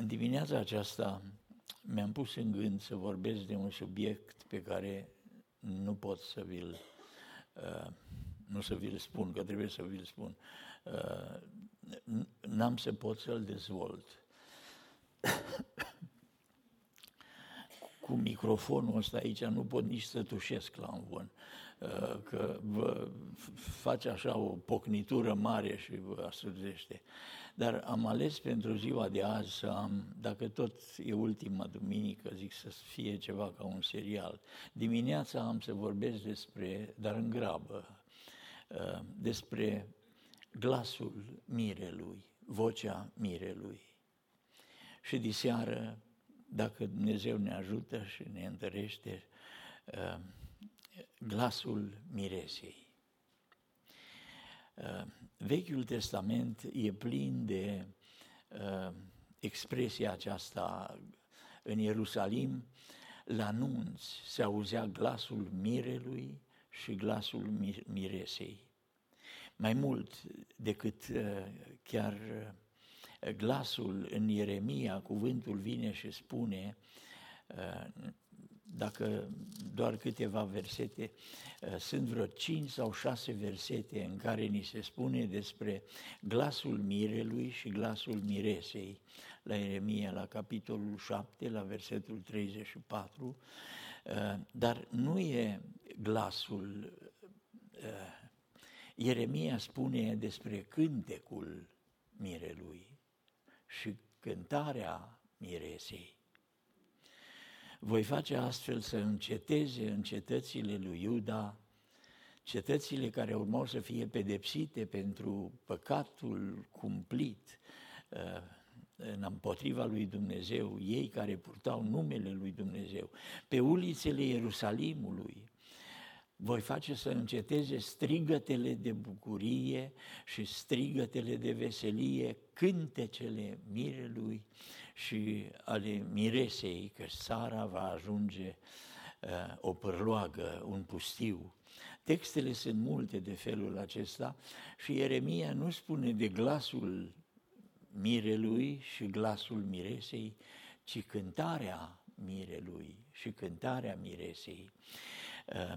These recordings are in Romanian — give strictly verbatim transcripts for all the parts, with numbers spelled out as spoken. În dimineața aceasta mi-am pus în gând să vorbesc de un subiect pe care nu pot să vi-l, uh, nu să vi-l spun, că trebuie să vi-l spun, uh, n-am să pot să-l dezvolt. Cu microfonul ăsta aici nu pot nici să tușesc la un bun, că vă face așa o pocnitură mare și vă asurzește. Dar am ales pentru ziua de azi să am, dacă tot e ultima duminică, zic să fie ceva ca un serial. Dimineața am să vorbesc despre, dar în grabă, despre glasul mirelui, vocea mirelui. Și diseară, dacă Dumnezeu ne ajută și ne întărește, glasul miresei. Vechiul Testament e plin de expresia aceasta. În Ierusalim, la nunți se auzea glasul mirelui și glasul miresei. Mai mult decât chiar glasul în Ieremia, cuvântul vine și spune, dacă doar câteva versete, sunt vreo cinci sau șase versete în care ni se spune despre glasul mirelui și glasul miresei. La Ieremia, la capitolul șapte, la versetul treizeci și patru, dar nu e glasul. Ieremia spune despre cântecul mirelui și cântarea miresei. Voi face astfel să înceteze în cetățile lui Iuda, cetățile care urmau să fie pedepsite pentru păcatul cumplit împotriva lui Dumnezeu, ei care purtau numele lui Dumnezeu. Pe ulițele Ierusalimului voi face să înceteze strigătele de bucurie și strigătele de veselie, cântecele mirelui și ale miresei, că țara va ajunge uh, o pârloagă, un pustiu. Textele sunt multe de felul acesta și Ieremia nu spune de glasul mirelui și glasul miresei, ci cântarea mirelui și cântarea miresei. Uh,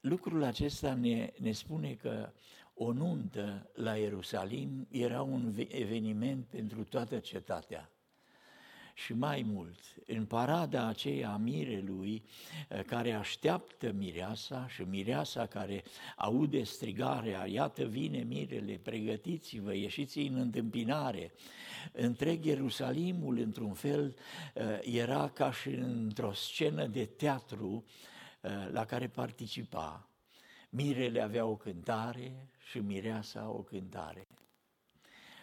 Lucrul acesta ne, ne spune că o nuntă la Ierusalim era un eveniment pentru toată cetatea. Și mai mult, în parada aceea a mirelui care așteaptă mireasa și mireasa care aude strigarea, iată vine mirele, pregătiți-vă, ieșiți în întâmpinare. Întreg Ierusalimul, într-un fel, era ca și într-o scenă de teatru la care participa. Mirele avea o cântare și mireasa o cântare.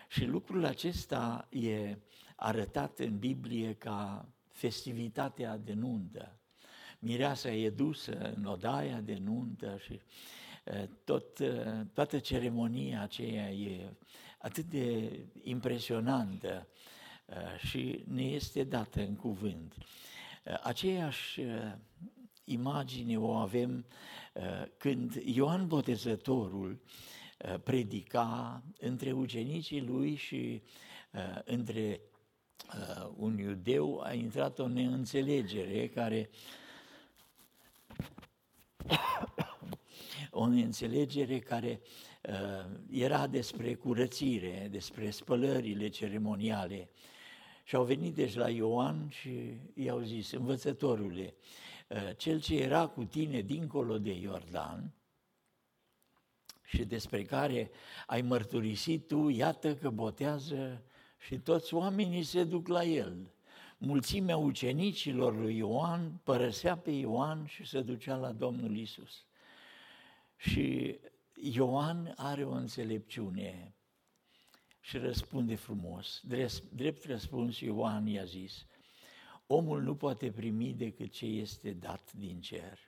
Și lucrul acesta e arătat în Biblie ca festivitatea de nuntă. Mireasa e dusă în odaia de nuntă și tot, toată ceremonia aceea e atât de impresionantă și ne este dată în cuvânt. Aceeași imagine o avem când Ioan Botezătorul predica între ucenicii lui și între un iudeu a intrat o neînțelegere care o neînțelegere care era despre curățire, despre spălările ceremoniale. Și au venit deci la Ioan și i-au zis, învățătorule, cel ce era cu tine dincolo de Iordan și despre care ai mărturisit tu, iată că botează și toți oamenii se duc la el. Mulțimea ucenicilor lui Ioan părăsea pe Ioan și se ducea la Domnul Iisus. Și Ioan are o înțelepciune și răspunde frumos. Drept răspuns, Ioan i-a zis, omul nu poate primi decât ce este dat din cer.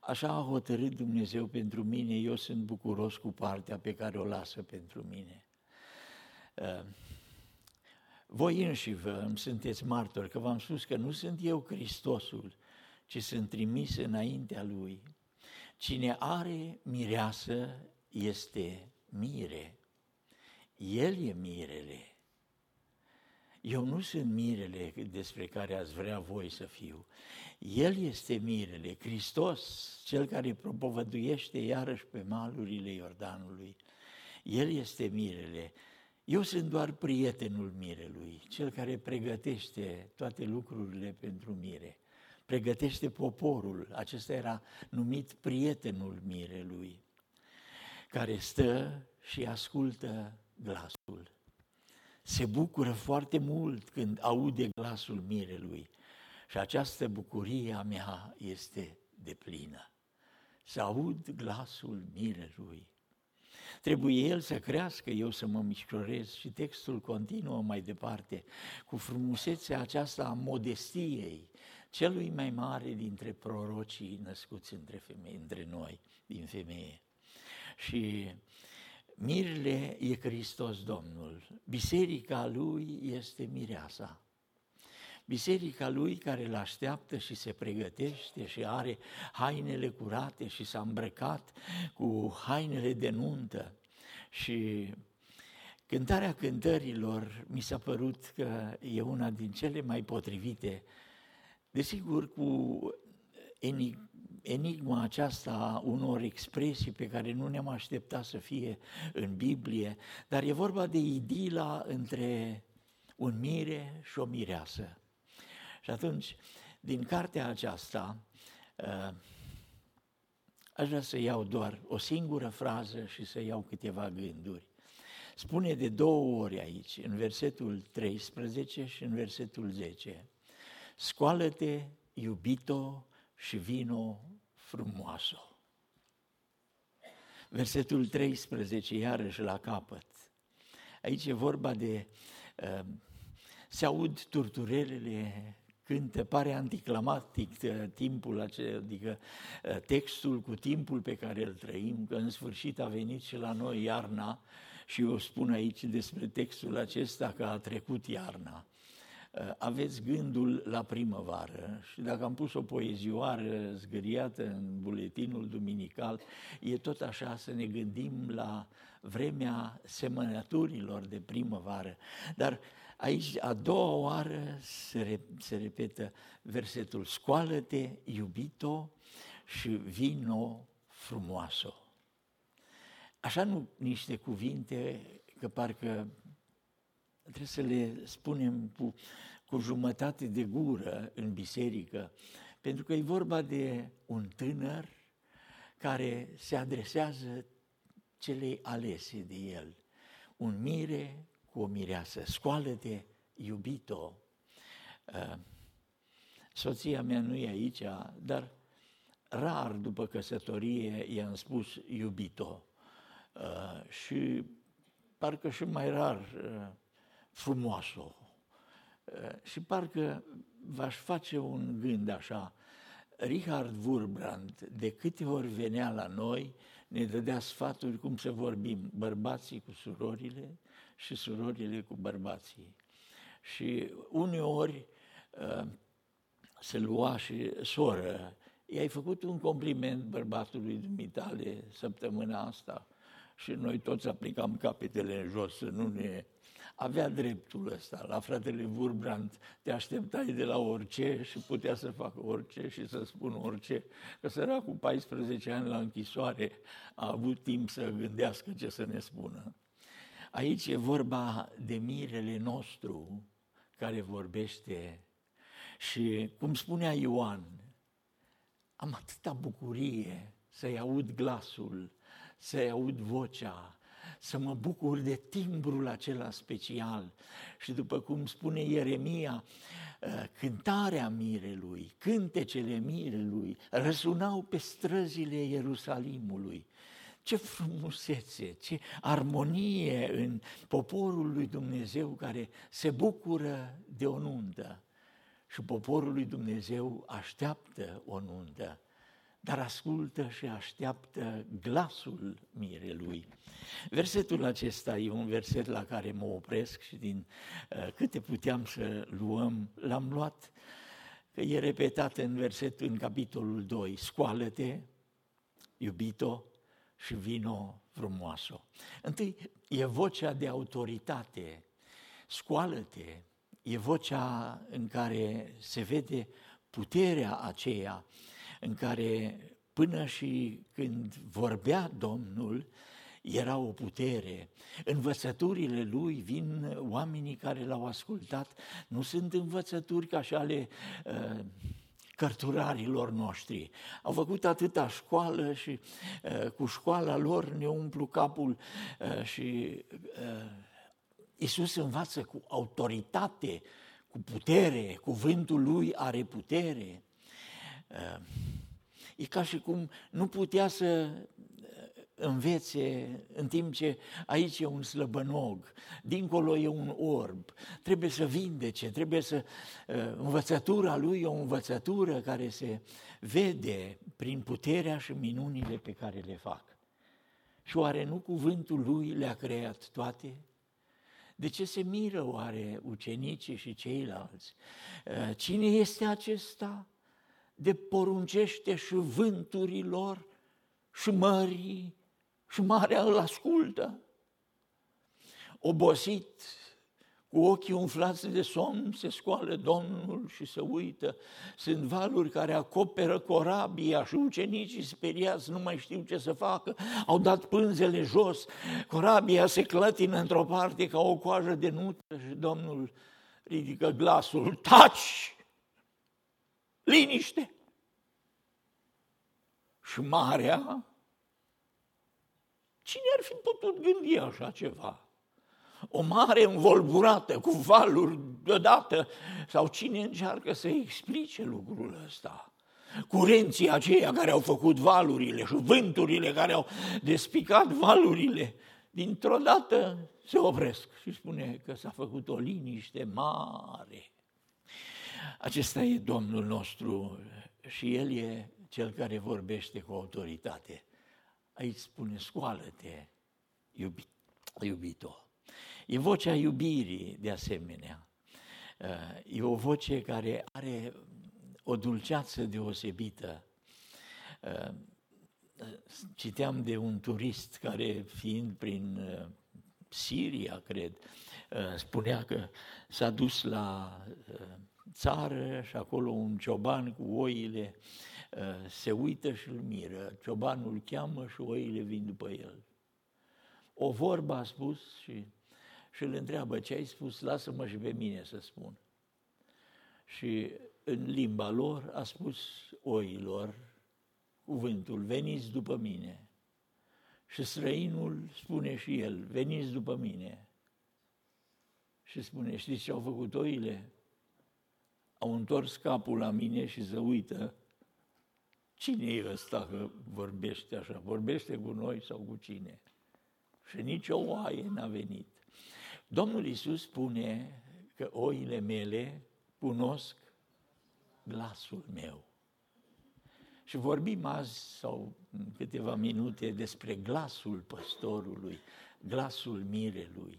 Așa a hotărât Dumnezeu pentru mine, eu sunt bucuros cu partea pe care o lasă pentru mine. Voi înși vă sunteți martori, că v-am spus că nu sunt eu Hristosul, ci sunt trimis înaintea Lui. Cine are mireasă este mire. El e mirele. Eu nu sunt mirele despre care ați vrea voi să fiu. El este mirele, Hristos, cel care propovăduiește iarăși pe malurile Iordanului. El este mirele. Eu sunt doar prietenul mirelui, cel care pregătește toate lucrurile pentru mire. Pregătește poporul, acesta era numit prietenul mirelui, care stă și ascultă glasul. Se bucură foarte mult când aude glasul mirelui și această bucurie a mea este deplină. Să aud glasul mirelui. Trebuie el să crească, eu să mă mișcărez și textul continuă mai departe cu frumusețea aceasta a modestiei celui mai mare dintre prorocii născuți între, femei, între noi, din femeie. Și mirele e Hristos Domnul, biserica lui este mireasa. Biserica lui care îl așteaptă și se pregătește și are hainele curate și s-a îmbrăcat cu hainele de nuntă. Și cântarea cântărilor mi s-a părut că e una din cele mai potrivite, desigur cu enigma aceasta a unor expresii pe care nu ne-am așteptat să fie în Biblie, dar e vorba de idila între un mire și o mireasă. Și atunci, din cartea aceasta, aș vrea să iau doar o singură frază și să iau câteva gânduri. Spune de două ori aici, în versetul treisprezece și în versetul zece, scoală-te, iubito, și vino frumoaso. Versetul treisprezece, iarăși la capăt. Aici e vorba de uh, se aud turturelele, cântă, pare anticlimatic timpul acela, adică textul cu timpul pe care îl trăim, că în sfârșit a venit și la noi iarna și eu spun aici despre textul acesta că a trecut iarna. Aveți gândul la primăvară și dacă am pus o poezioară zgâriată în buletinul duminical, e tot așa să ne gândim la vremea semănăturilor de primăvară. Dar aici a doua oară se, rep- se repetă versetul, scoală-te, iubito, și vino frumoaso. Așa nu niște cuvinte că parcă trebuie să le spunem cu, cu jumătate de gură în biserică, pentru că e vorba de un tânăr care se adresează celei alese de el. Un mire cu o mireasă. Scoală-te, iubito! Soția mea nu e aici, dar rar după căsătorie i-am spus iubito. Și parcă și mai rar frumoasă. Și parcă v-aș face un gând așa, Richard Wurmbrand, de câte ori venea la noi, ne dădea sfaturi cum să vorbim, bărbații cu surorile și surorile cu bărbații. Și uneori se lua și soră, i-ai făcut un compliment bărbatului dumitale săptămâna asta și noi toți aplicam capetele în jos să nu ne... Avea dreptul ăsta, la fratele Wurmbrand te așteptai de la orice și putea să facă orice și să spună orice, că săracul cu paisprezece ani la închisoare a avut timp să gândească ce să ne spună. Aici e vorba de mirele nostru care vorbește și, cum spunea Ioan, am atâta bucurie să-i aud glasul, să-i aud vocea, să mă bucur de timbrul acela special. Și după cum spune Ieremia, cântarea mirelui, cântecele mirelui răsunau pe străzile Ierusalimului. Ce frumusețe, ce armonie în poporul lui Dumnezeu care se bucură de o nuntă. Și poporul lui Dumnezeu așteaptă o nuntă, dar ascultă și așteaptă glasul mirelui. Versetul acesta e un verset la care mă opresc și din uh, câte puteam să luăm, l-am luat, că e repetat în versetul, în capitolul doi, scoală-te, iubito, și vino frumoaso. Întâi e vocea de autoritate, scoală-te, e vocea în care se vede puterea aceea, în care până și când vorbea Domnul, era o putere. Învățăturile lui vin oamenii care l-au ascultat, nu sunt învățături ca și ale uh, cărturarilor noștri. Au făcut atâta școală și uh, cu școala lor ne umplu capul uh, și uh, Iisus învață cu autoritate, cu putere, cuvântul lui are putere. Uh, e ca și cum nu putea să învețe, în timp ce aici e un slăbănog, dincolo e un orb, trebuie să vindece, trebuie să... Învățătura lui e o învățătură care se vede prin puterea și minunile pe care le fac. Și oare nu cuvântul lui le-a creat toate? De ce se miră oare ucenicii și ceilalți? Cine este acesta de poruncește și vânturilor și mării și marea îl ascultă? Obosit, cu ochii umflați de somn, se scoală Domnul și se uită. Sunt valuri care acoperă corabia și ucenicii speriați nu mai știu ce să facă. Au dat pânzele jos, corabia se clătină într-o parte ca o coajă de nută și Domnul ridică glasul: taci! Liniște! Și marea? Cine ar fi putut gândi așa ceva? O mare învolburată cu valuri deodată? Sau cine încearcă să explice lucrul ăsta? Curenții aceia care au făcut valurile și vânturile care au despicat valurile, dintr-o dată se opresc și spune că s-a făcut o liniște mare. Acesta e Domnul nostru și El e Cel care vorbește cu autoritate. Aici spune: scoală-te, iubi, iubito. E vocea iubirii, de asemenea. E o voce care are o dulceață deosebită. Citeam de un turist care, fiind prin Siria, cred, spunea că s-a dus la țară și acolo un cioban cu oile se uită și îl miră. Ciobanul cheamă și oile vin după el. O vorbă a spus și, și îl întreabă: ce ai spus? Lasă-mă și pe mine să spun. Și în limba lor a spus oilor cuvântul: veniți după mine. Și străinul spune și el: veniți după mine. Și spune: știți ce au făcut oile? Au întors capul la mine și se uită. Cine e ăsta că vorbește așa? Vorbește cu noi sau cu cine? Și nici o oaie n-a venit. Domnul Iisus spune că oile mele cunosc glasul meu. Și vorbim azi sau câteva minute despre glasul păstorului, glasul mirelui.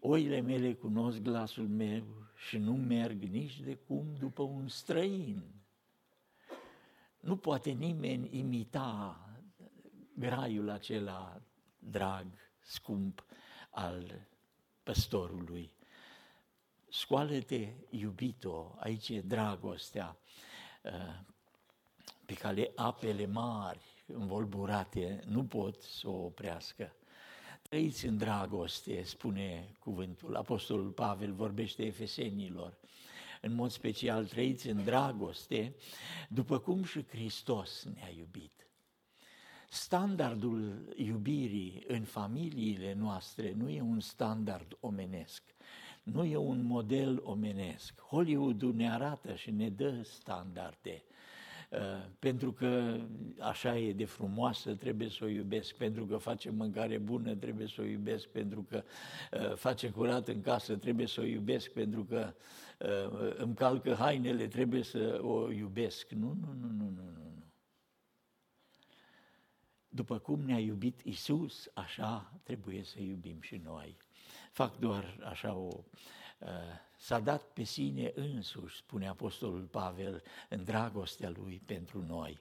Oile mele cunosc glasul meu și nu merg nici de cum după un străin. Nu poate nimeni imita graiul acela drag, scump, al păstorului. Scoală-te, iubito, aici e dragostea pe care apele mari, învolburate, nu pot să o oprească. Trăiți în dragoste, spune cuvântul. Apostolul Pavel vorbește efesenilor. În mod special, trăiți în dragoste, după cum și Hristos ne-a iubit. Standardul iubirii în familiile noastre nu e un standard omenesc, nu e un model omenesc. Hollywood-ul ne arată și ne dă standarde. Pentru că așa e de frumoasă, trebuie să o iubesc, pentru că face mâncare bună, trebuie să o iubesc, pentru că face curat în casă, trebuie să o iubesc, pentru că îmi calcă hainele, trebuie să o iubesc. Nu, nu, nu, nu, nu, nu. După cum ne-a iubit Iisus, așa trebuie să iubim și noi. Fac doar așa o... S-a dat pe sine însuși, spune Apostolul Pavel, în dragostea lui pentru noi.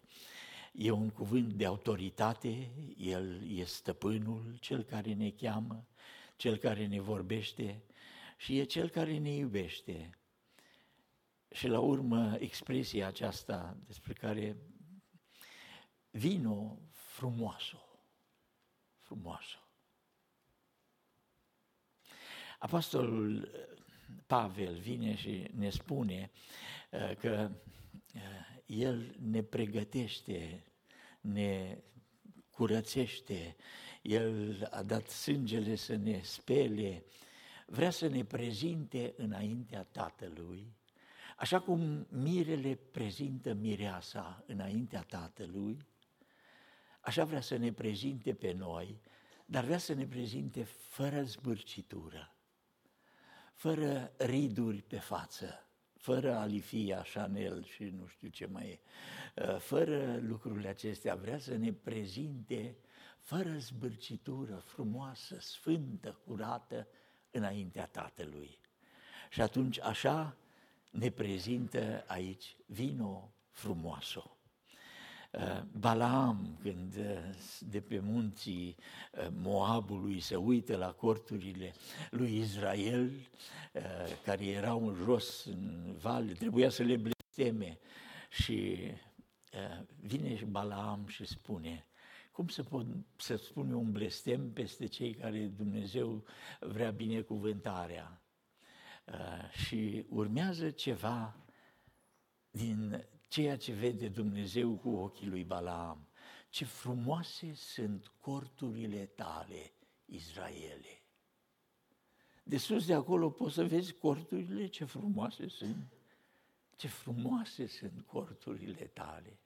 E un cuvânt de autoritate, El e stăpânul, Cel care ne cheamă, Cel care ne vorbește și e Cel care ne iubește. Și la urmă expresia aceasta despre care vino frumoasă, frumoasă. Apostolul Pavel vine și ne spune că el ne pregătește, ne curățește, el a dat sângele să ne spele, vrea să ne prezinte înaintea Tatălui, așa cum mirele prezintă mireasa înaintea Tatălui, așa vrea să ne prezinte pe noi, dar vrea să ne prezinte fără zbârcitură, fără riduri pe față, fără alifia, Chanel și nu știu ce mai e, fără lucrurile acestea, vrea să ne prezinte fără zbârcitură, frumoasă, sfântă, curată, înaintea Tatălui. Și atunci așa ne prezintă aici vino frumoasă. Balaam, când de pe munții Moabului se uită la corturile lui Israel, care erau în jos în vale, trebuia să le blesteme și vine și Balaam și spune: cum se pot, să spune un blestem peste cei care Dumnezeu vrea binecuvântarea? Și urmează ceva din ceea ce vede Dumnezeu cu ochii lui Balaam. Ce frumoase sunt corturile tale, Israele! De sus de acolo poți să vezi corturile, ce frumoase sunt! Ce frumoase sunt corturile tale!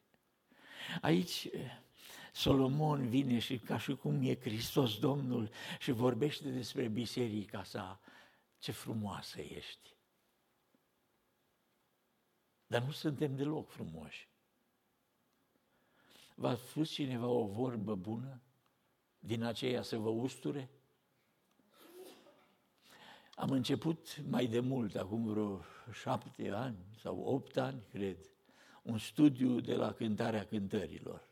Aici Solomon vine și ca și cum e Hristos Domnul și vorbește despre biserica sa. Ce frumoasă ești! Dar nu suntem deloc frumoși. V-a spus cineva o vorbă bună din aceea să vă usture? Am început mai de mult, acum vreo șapte ani sau opt ani, cred, un studiu de la cântarea cântărilor.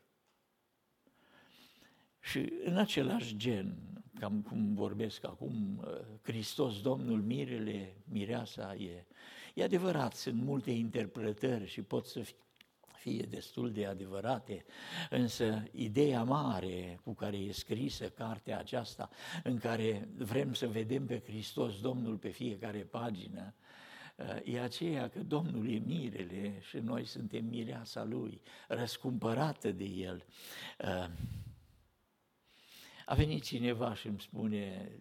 Și în același gen, cam cum vorbesc acum, Hristos Domnul, mirele, mireasa e... E adevărat, sunt multe interpretări și pot să fie destul de adevărate, însă ideea mare cu care e scrisă cartea aceasta, în care vrem să vedem pe Hristos Domnul pe fiecare pagină, e aceea că Domnul e mirele și noi suntem mireasa Lui, răscumpărată de El. A venit cineva și îmi spune,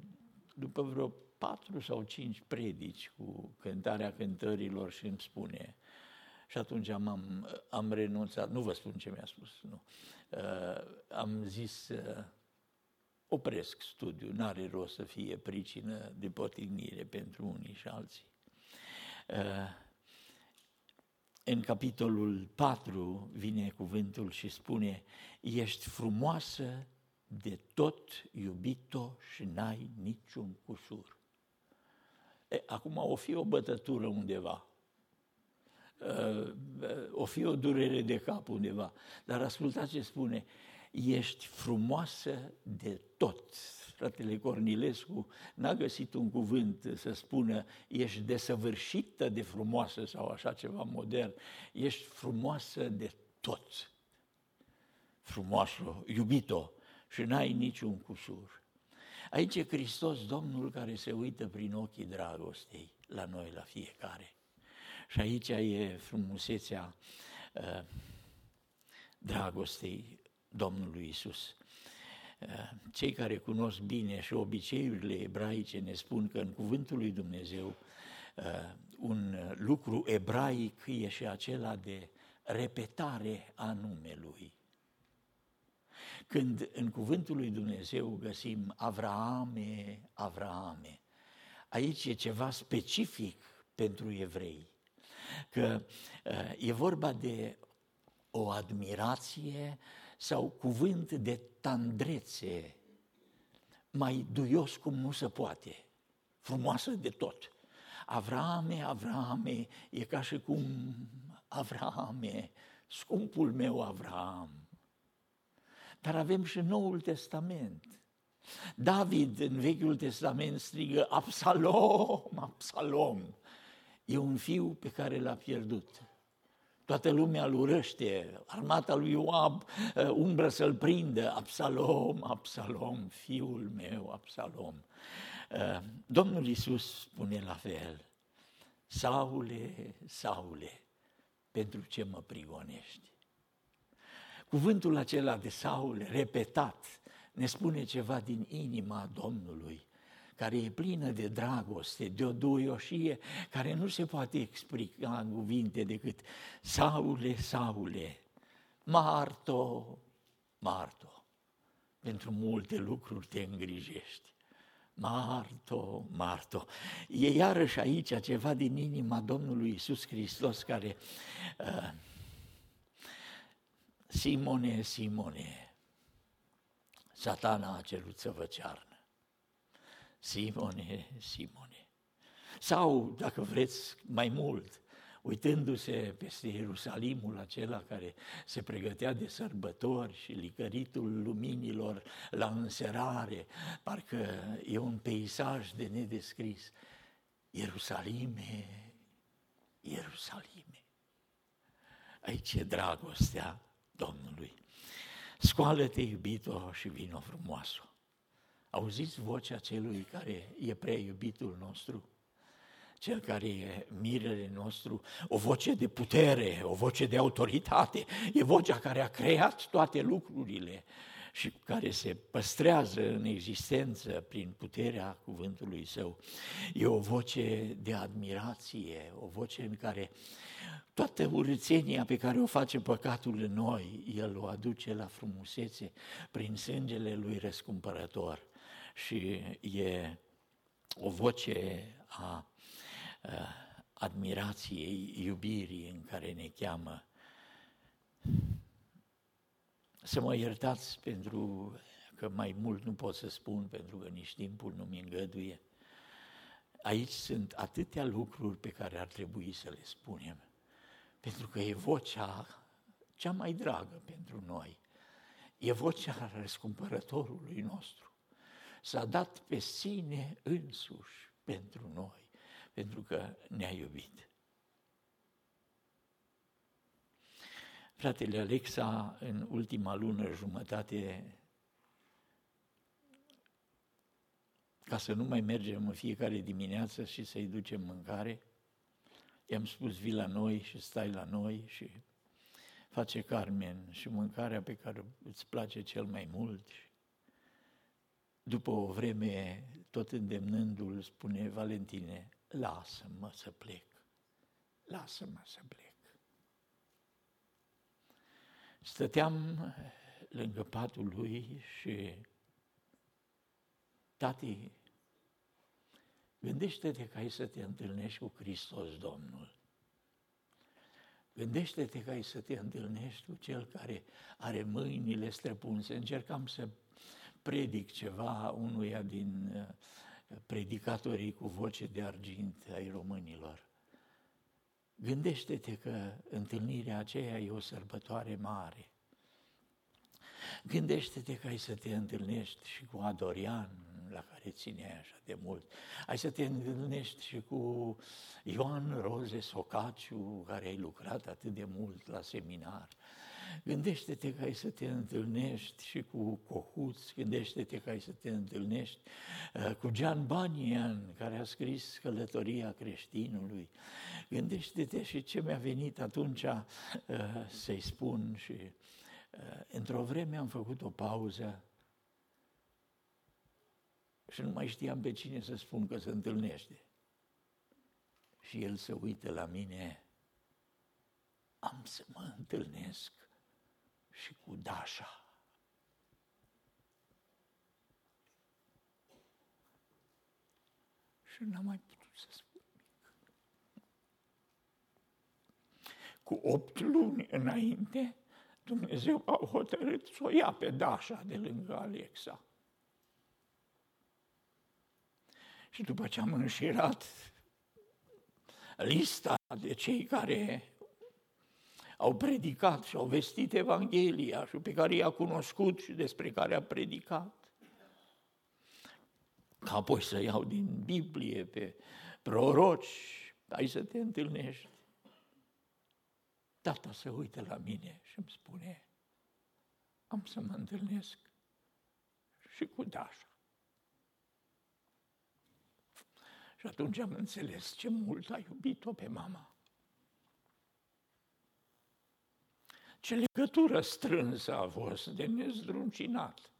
după vreo patru sau cinci predici cu cântarea cântărilor, și îmi spune, și atunci am, am renunțat, nu vă spun ce mi-a spus, nu. Uh, am zis, uh, opresc studiul, n-are rost să fie pricină de potignire pentru unii și alții. Uh, în capitolul patru vine cuvântul și spune, ești frumoasă de tot, iubito, și n-ai niciun cusur. E, acum o fi o bătătură undeva, o fi o durere de cap undeva, dar ascultați ce spune, ești frumoasă de tot. Fratele Cornilescu n-a găsit un cuvânt să spună ești desăvârșită de frumoasă sau așa ceva modern, ești frumoasă de tot. Frumoasă, iubito, și n-ai niciun cusur. Aici e Hristos Domnul care se uită prin ochii dragostei la noi, la fiecare. Și aici e frumusețea uh, dragostei Domnului Iisus. Uh, cei care cunosc bine și obiceiurile ebraice ne spun că în cuvântul lui Dumnezeu uh, un lucru ebraic e și acela de repetare a numelui. Când în cuvântul lui Dumnezeu găsim Avraame, Avraame, aici e ceva specific pentru evrei, că e vorba de o admirație sau cuvânt de tandrețe, mai duios cum nu se poate, frumoasă de tot. Avraame, Avraame, e ca și cum Avraame, scumpul meu Avraam. Dar avem și Noul Testament David în Vechiul Testament strigă Absalom, Absalom. E un fiu pe care l-a pierdut. Toată lumea îl urăște, armata lui Ioab umbră să-l prindă. Absalom, Absalom, fiul meu, Absalom. Domnul Iisus spune la fel, Saule, Saule, pentru ce mă prigonești? Cuvântul acela de Saule, repetat, ne spune ceva din inima Domnului, care e plină de dragoste, de o duioșie, care nu se poate explica în cuvinte decât Saule, Saule, Marto, Marto, pentru multe lucruri te îngrijești. Marto, Marto. E iarăși aici ceva din inima Domnului Iisus Hristos care... Uh, Simone, Simone, Satana a cerut să vă cearnă. Simone, Simone. Sau, dacă vreți, mai mult, uitându-se peste Ierusalimul acela care se pregătea de sărbători și licăritul luminilor la înserare, parcă e un peisaj de nedescris. Ierusalime, Ierusalime. Aici e dragostea Domnului. Scoală-te, iubito, și vino frumoasă. Auziți vocea celui care e prea iubitul nostru, cel care e mirele nostru, o voce de putere, o voce de autoritate, e vocea care a creat toate lucrurile și care se păstrează în existență prin puterea cuvântului său. E o voce de admirație, o voce în care toată urățenia pe care o face păcatul în noi, el o aduce la frumusețe prin sângele lui răscumpărător. Și e o voce a admirației, iubirii, în care ne cheamă. Să mă iertați pentru că mai mult nu pot să spun, pentru că nici timpul nu mi îngăduie. Aici sunt atâtea lucruri pe care ar trebui să le spunem, pentru că e vocea cea mai dragă pentru noi, e vocea răscumpărătorului nostru. S-a dat pe sine însuși pentru noi, pentru că ne-a iubit. Fratele Alexa, în ultima lună jumătate, ca să nu mai mergem în fiecare dimineață și să-i ducem mâncare, i-am spus, vii la noi și stai la noi și face Carmen și mâncarea pe care îți place cel mai mult. După o vreme, tot îndemnându-l, spune, Valentine, lasă-mă să plec, lasă-mă să plec. Stăteam lângă patul lui și, tati, gândește-te că ai să te întâlnești cu Hristos Domnul. Gândește-te că ai să te întâlnești cu Cel care are mâinile străpunse. Încercam să predic ceva unuia din predicatorii cu voce de argint ai românilor. Gândește-te că întâlnirea aceea e o sărbătoare mare. Gândește-te că ai să te întâlnești și cu Adorian, la care țineai așa de mult. Ai să te întâlnești și cu Ioan Roze Socaciu, care ai lucrat atât de mult la seminar. Gândește-te că ai să te întâlnești și cu Cohuț, gândește-te că ai să te întâlnești cu John Bunyan, care a scris Călătoria creștinului. Gândește-te și ce mi-a venit atunci să-i spun. Și într-o vreme am făcut o pauză și nu mai știam pe cine să spun că se întâlnește. Și el se uită la mine, am să mă întâlnesc și cu Dașa. Și n-am mai putut să spun nimic. Cu opt luni înainte, Dumnezeu a hotărât să o ia pe Dașa de lângă Alexa. Și după ce am înșirat lista de cei care au predicat și au vestit Evanghelia și pe care i-a cunoscut și despre care a predicat, ca apoi să iau din Biblie pe proroci, hai să te întâlnești. Tata se uită la mine și îmi spune, am să mă întâlnesc și cu Dașa. Și atunci am înțeles ce mult a iubit-o pe mama. Ce legătură strânsă a fost de nezdruncinat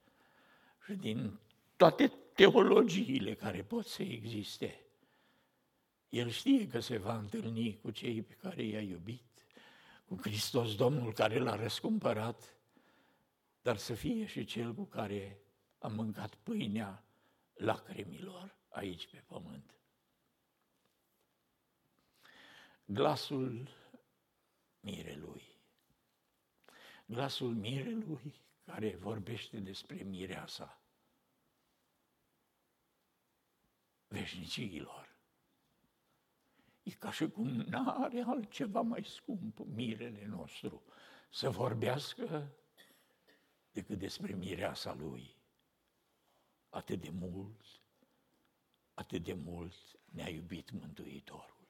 și din toate teologiile care pot să existe. El știe că se va întâlni cu cei pe care i-a iubit, cu Hristos Domnul care l-a răscumpărat, dar să fie și cel cu care a mâncat pâinea lacrimilor aici pe pământ. Glasul mirelui. Glasul mirelui care vorbește despre mireasa veșnicilor. E ca și cum n-are altceva mai scump mirele nostru să vorbească decât despre mireasa lui. Atât de mult, atât de mult ne-a iubit Mântuitorul.